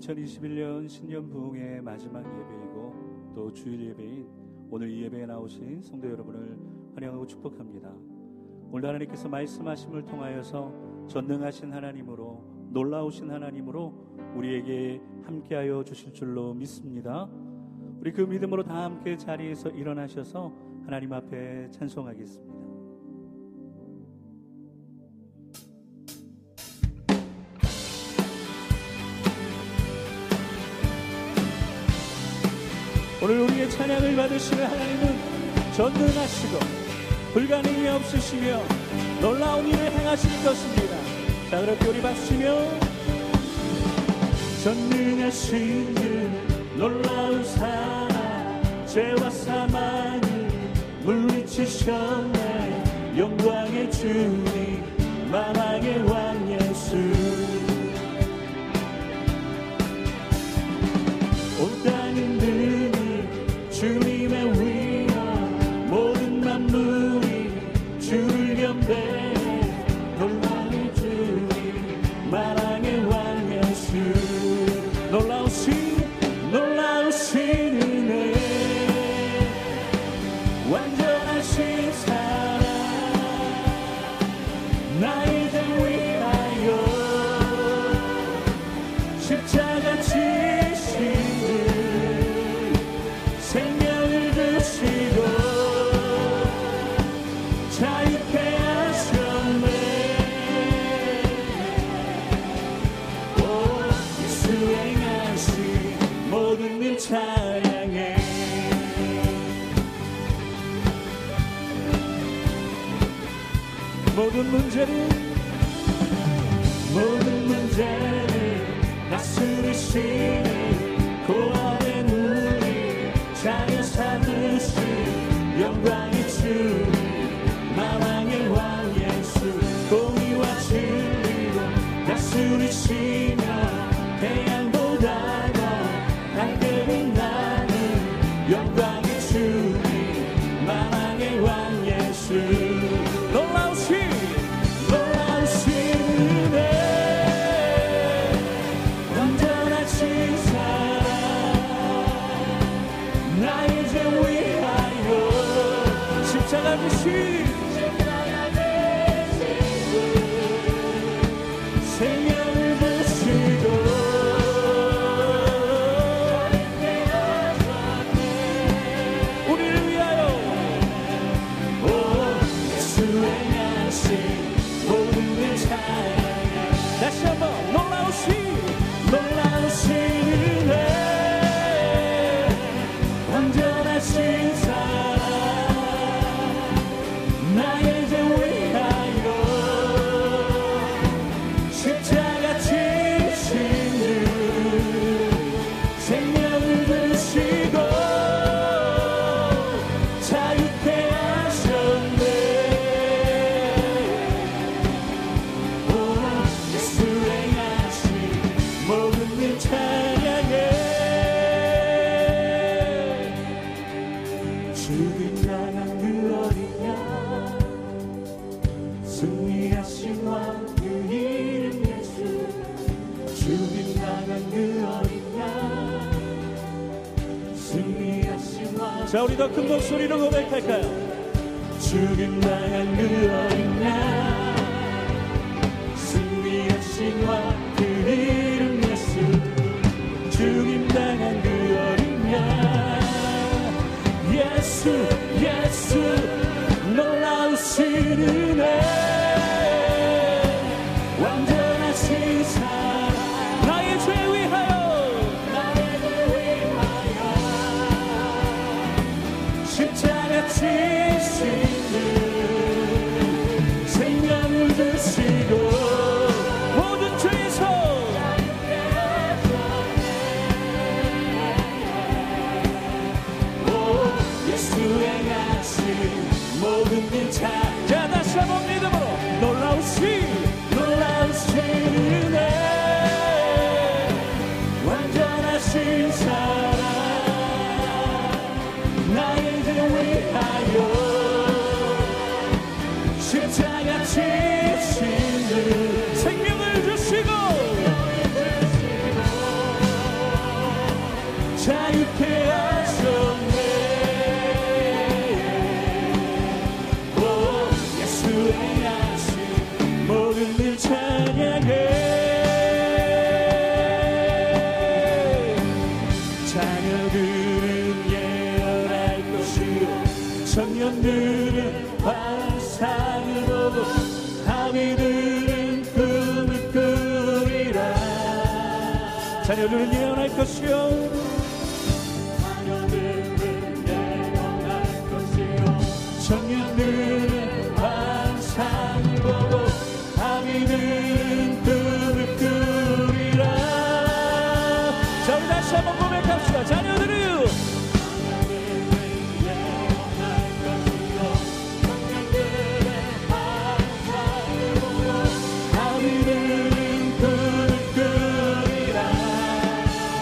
2021년 신년 부흥의 마지막 예배이고 또 주일 예배인 오늘 이 예배에 나오신 성도 여러분을 환영하고 축복합니다. 오늘 하나님께서 말씀하심을 통하여서 전능하신 하나님으로 놀라우신 하나님으로 우리에게 함께하여 주실 줄로 믿습니다. 우리 그 믿음으로 다 함께 자리에서 일어나셔서 하나님 앞에 찬송하겠습니다. 오늘 우리의 찬양을 받으시는 하나님은 전능하시고 불가능이 없으시며 놀라운 일을 행하시는 것입니다. 자, 그렇게 우리 박수치며 전능하신 그 놀라운 사랑 죄와 사망을 물리치셨네. 영광의 주님 만왕의 왕 예수 온 땅은 늘 주님의 위엄 모든 만물이 주를 경배해. 놀라운 주님 만왕의 왕 예수 놀라우신 은혜 완전하신 사랑 나이들 위하여 십자가 지신 찬양해. 모든 문제를 다스리시니 고아된 우리 자녀 삼으신 영광의 주 만왕의 왕 예수 공의와 진리로 다스리시며 태양보다 영광의 주님 만왕의 왕 예수 놀라우신 은혜 완전하신 사랑 나 이제 위하여 십자가 되신 생명을 드시고 놀라우신 은혜 완전하신 사랑 나의 죄 위하여 십자가 지신 주 생명을 드시고 자유케 하셨네. 오 예수 자, 우리 더 큰 목소리로 고백할까요? 죽임 당한 그 어린 양 승리하신 왕 그 이름 예수 죽임 당한 그 어린 양 예수 놀라우신 은혜 완전하신 사랑 나의 죄 위하여 십자가 지신 주 생명을 드시고 모든 죄에서 오 예수 행하신 모든 일 자 다시 한번 믿음으로 놀라우신 은혜 완전하신 사랑 나의 위하여 십자가 지신 주 생명을 주시고 자유케 하셨네. 오, 예수의 약속 모든 일 찬양해. 자녀들은 예언할 것이요 청년들은 환상을 보고 아비들은 꿈을 꾸리라. 자녀들은 예언할 것이요 청년들은 환상을 보고 아비들은 꿈을 꾸리라. 자, 우리 다시 한번 고백합시다. 자녀들은 예언할 것이요 청년들은 환상을 보고 아비들은 꿈을 꾸리라.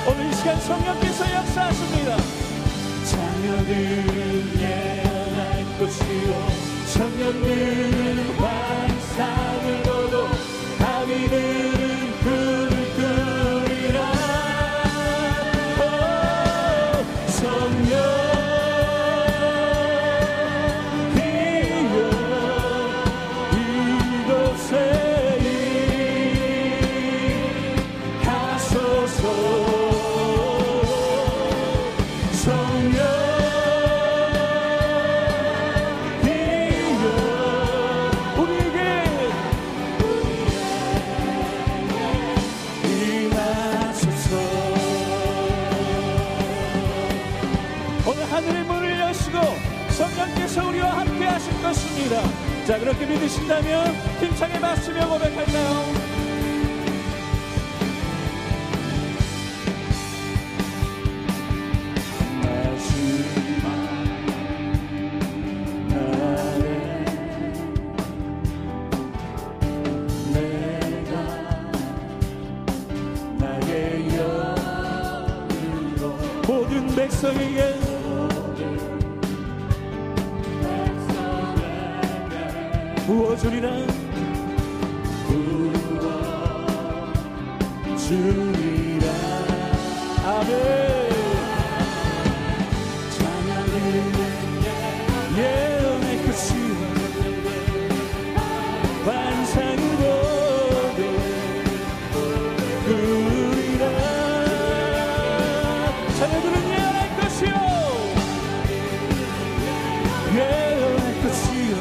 오늘 이 시간 성령께서 역사하십니다. 자녀들은 청년들은 환상을 보고 아비들은 꿈을 꾸리라. 오, 성령이여 이곳에 하소서. 성령께서 우리와 함께 하실 것입니다. 자, 그렇게 믿으신다면 힘차게 맞추며 고백할까요? 내가 나의 영으로 모든 백성에게 부어주리라. 부어주리라. 아멘. 자녀들은 예언의 끝이와 환상으로 꾸리라. 자녀들은 예언의 끝이요 예언의 끝이요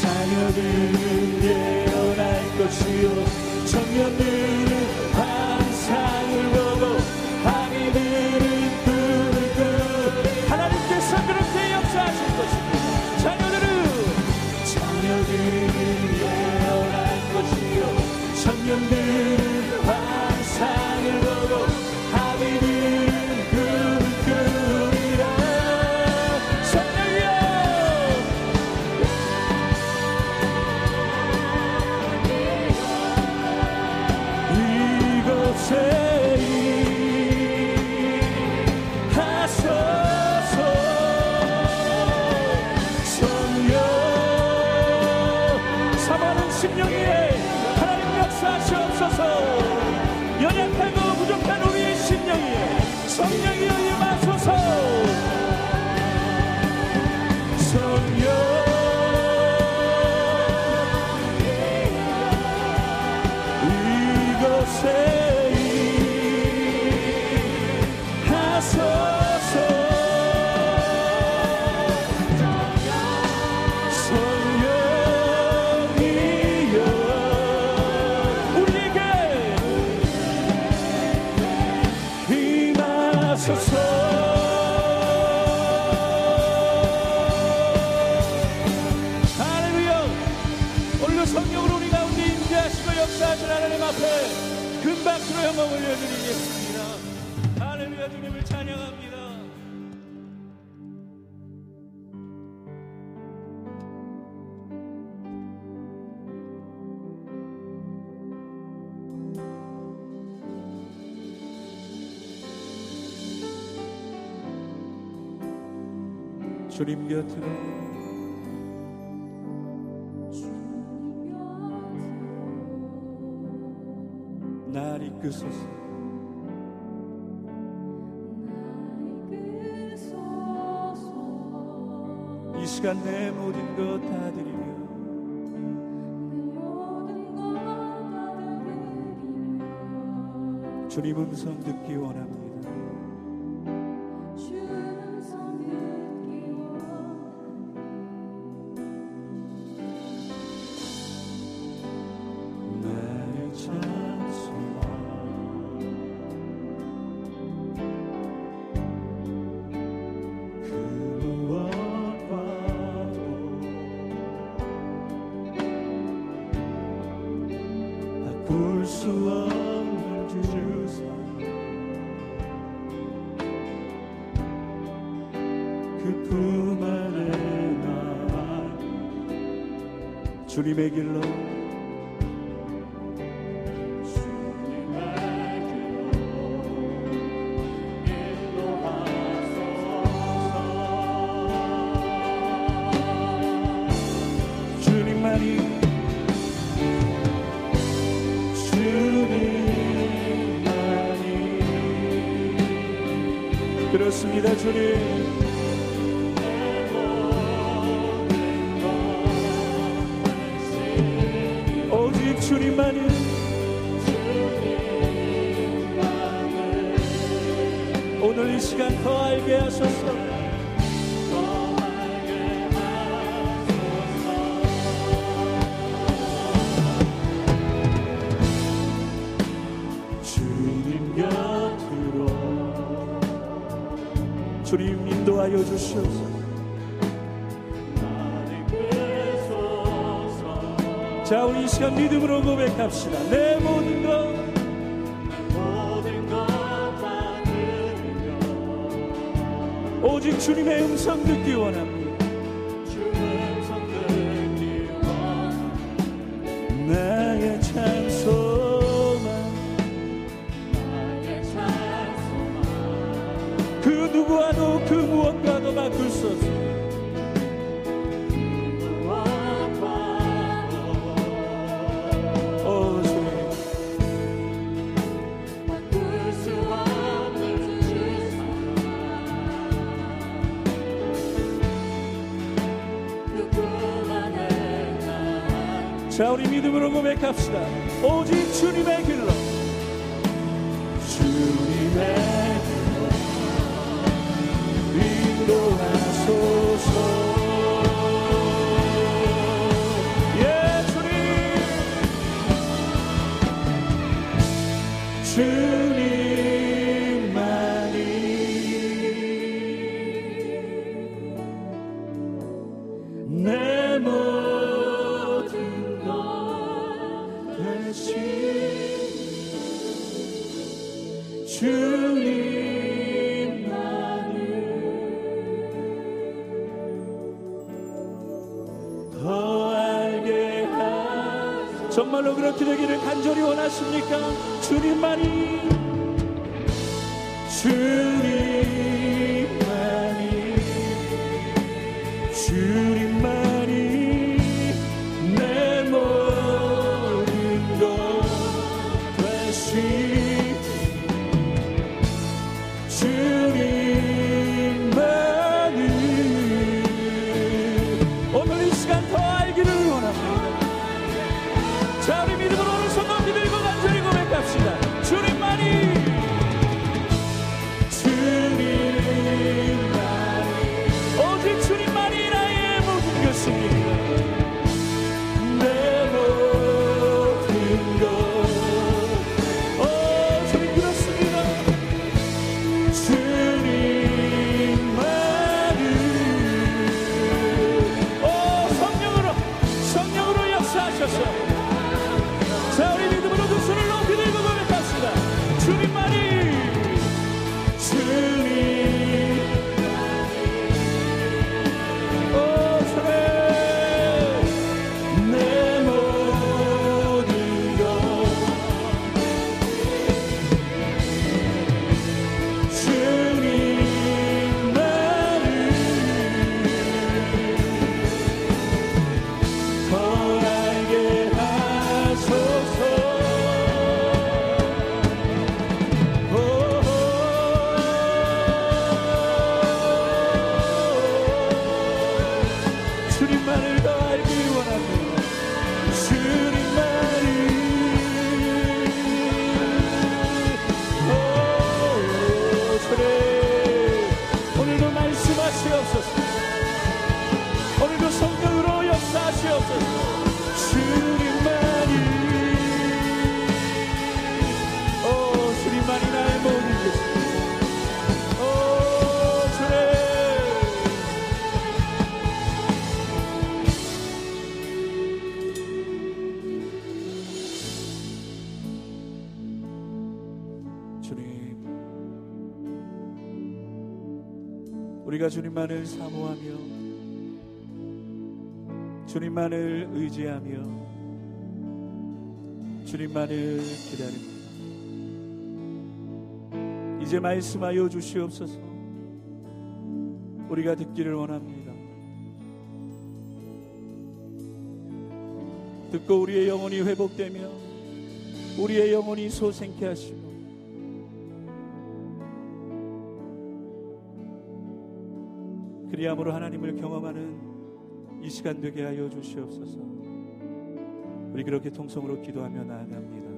자녀들은 예언할 것이요 청년들은 환상을 보고 아기들은 꿈을 꾸리라. 하나님께서 그렇게 역사하실 것입니다. 자녀들은 예언할 것이요 청년들은 환상을 보고 아기들은 꿈을 꾸리라. 역사하신 하나님 앞에 큰 박수로 영광 올려드리겠습니다. 할렐루야. 주님을 찬양합니다. 주님 곁으로, 날 이끄소서. 이 시간 내 모든 것 다 드리며 주님 음성 듣기 원합니다. 주님의 길로, 주님의 길로 인도하소서. 주님만이 그렇습니다. 주님 오늘 이 시간 더 알게 하소서. 주님 곁으로 주님 인도하여 주시옵소서. 자, 우리 이 시간 믿음으로 고백합시다. 내 모든 것, 오직 주님의 음성 듣기 원합니다. 주님의 음성 듣기 원합니다. 나의 찬송아, 나의 찬송아, 그 누구와도 그 무엇과도 바꿀 수 없어. 자, 우리 믿음으로 고백합시다. 오직 주님의 길로, 주님의 길로 인도하소서. 예, 주님, 주님만이 내 몸 주님만을 더 알게 하소서. 정말로 그렇게 되기를 간절히 원하십니까? 주님만이, 주님만이, 주님만이 사셨어. 자, 우리 우리가 주님만을 사모하며, 주님만을 의지하며, 주님만을 기다립니다. 이제 말씀하여 주시옵소서. 우리가 듣기를 원합니다. 듣고 우리의 영혼이 회복되며 우리의 영혼이 소생케 하시고 그리함으로 하나님을 경험하는 이 시간 되게 하여 주시옵소서. 우리 그렇게 통성으로 기도하며 나아갑니다.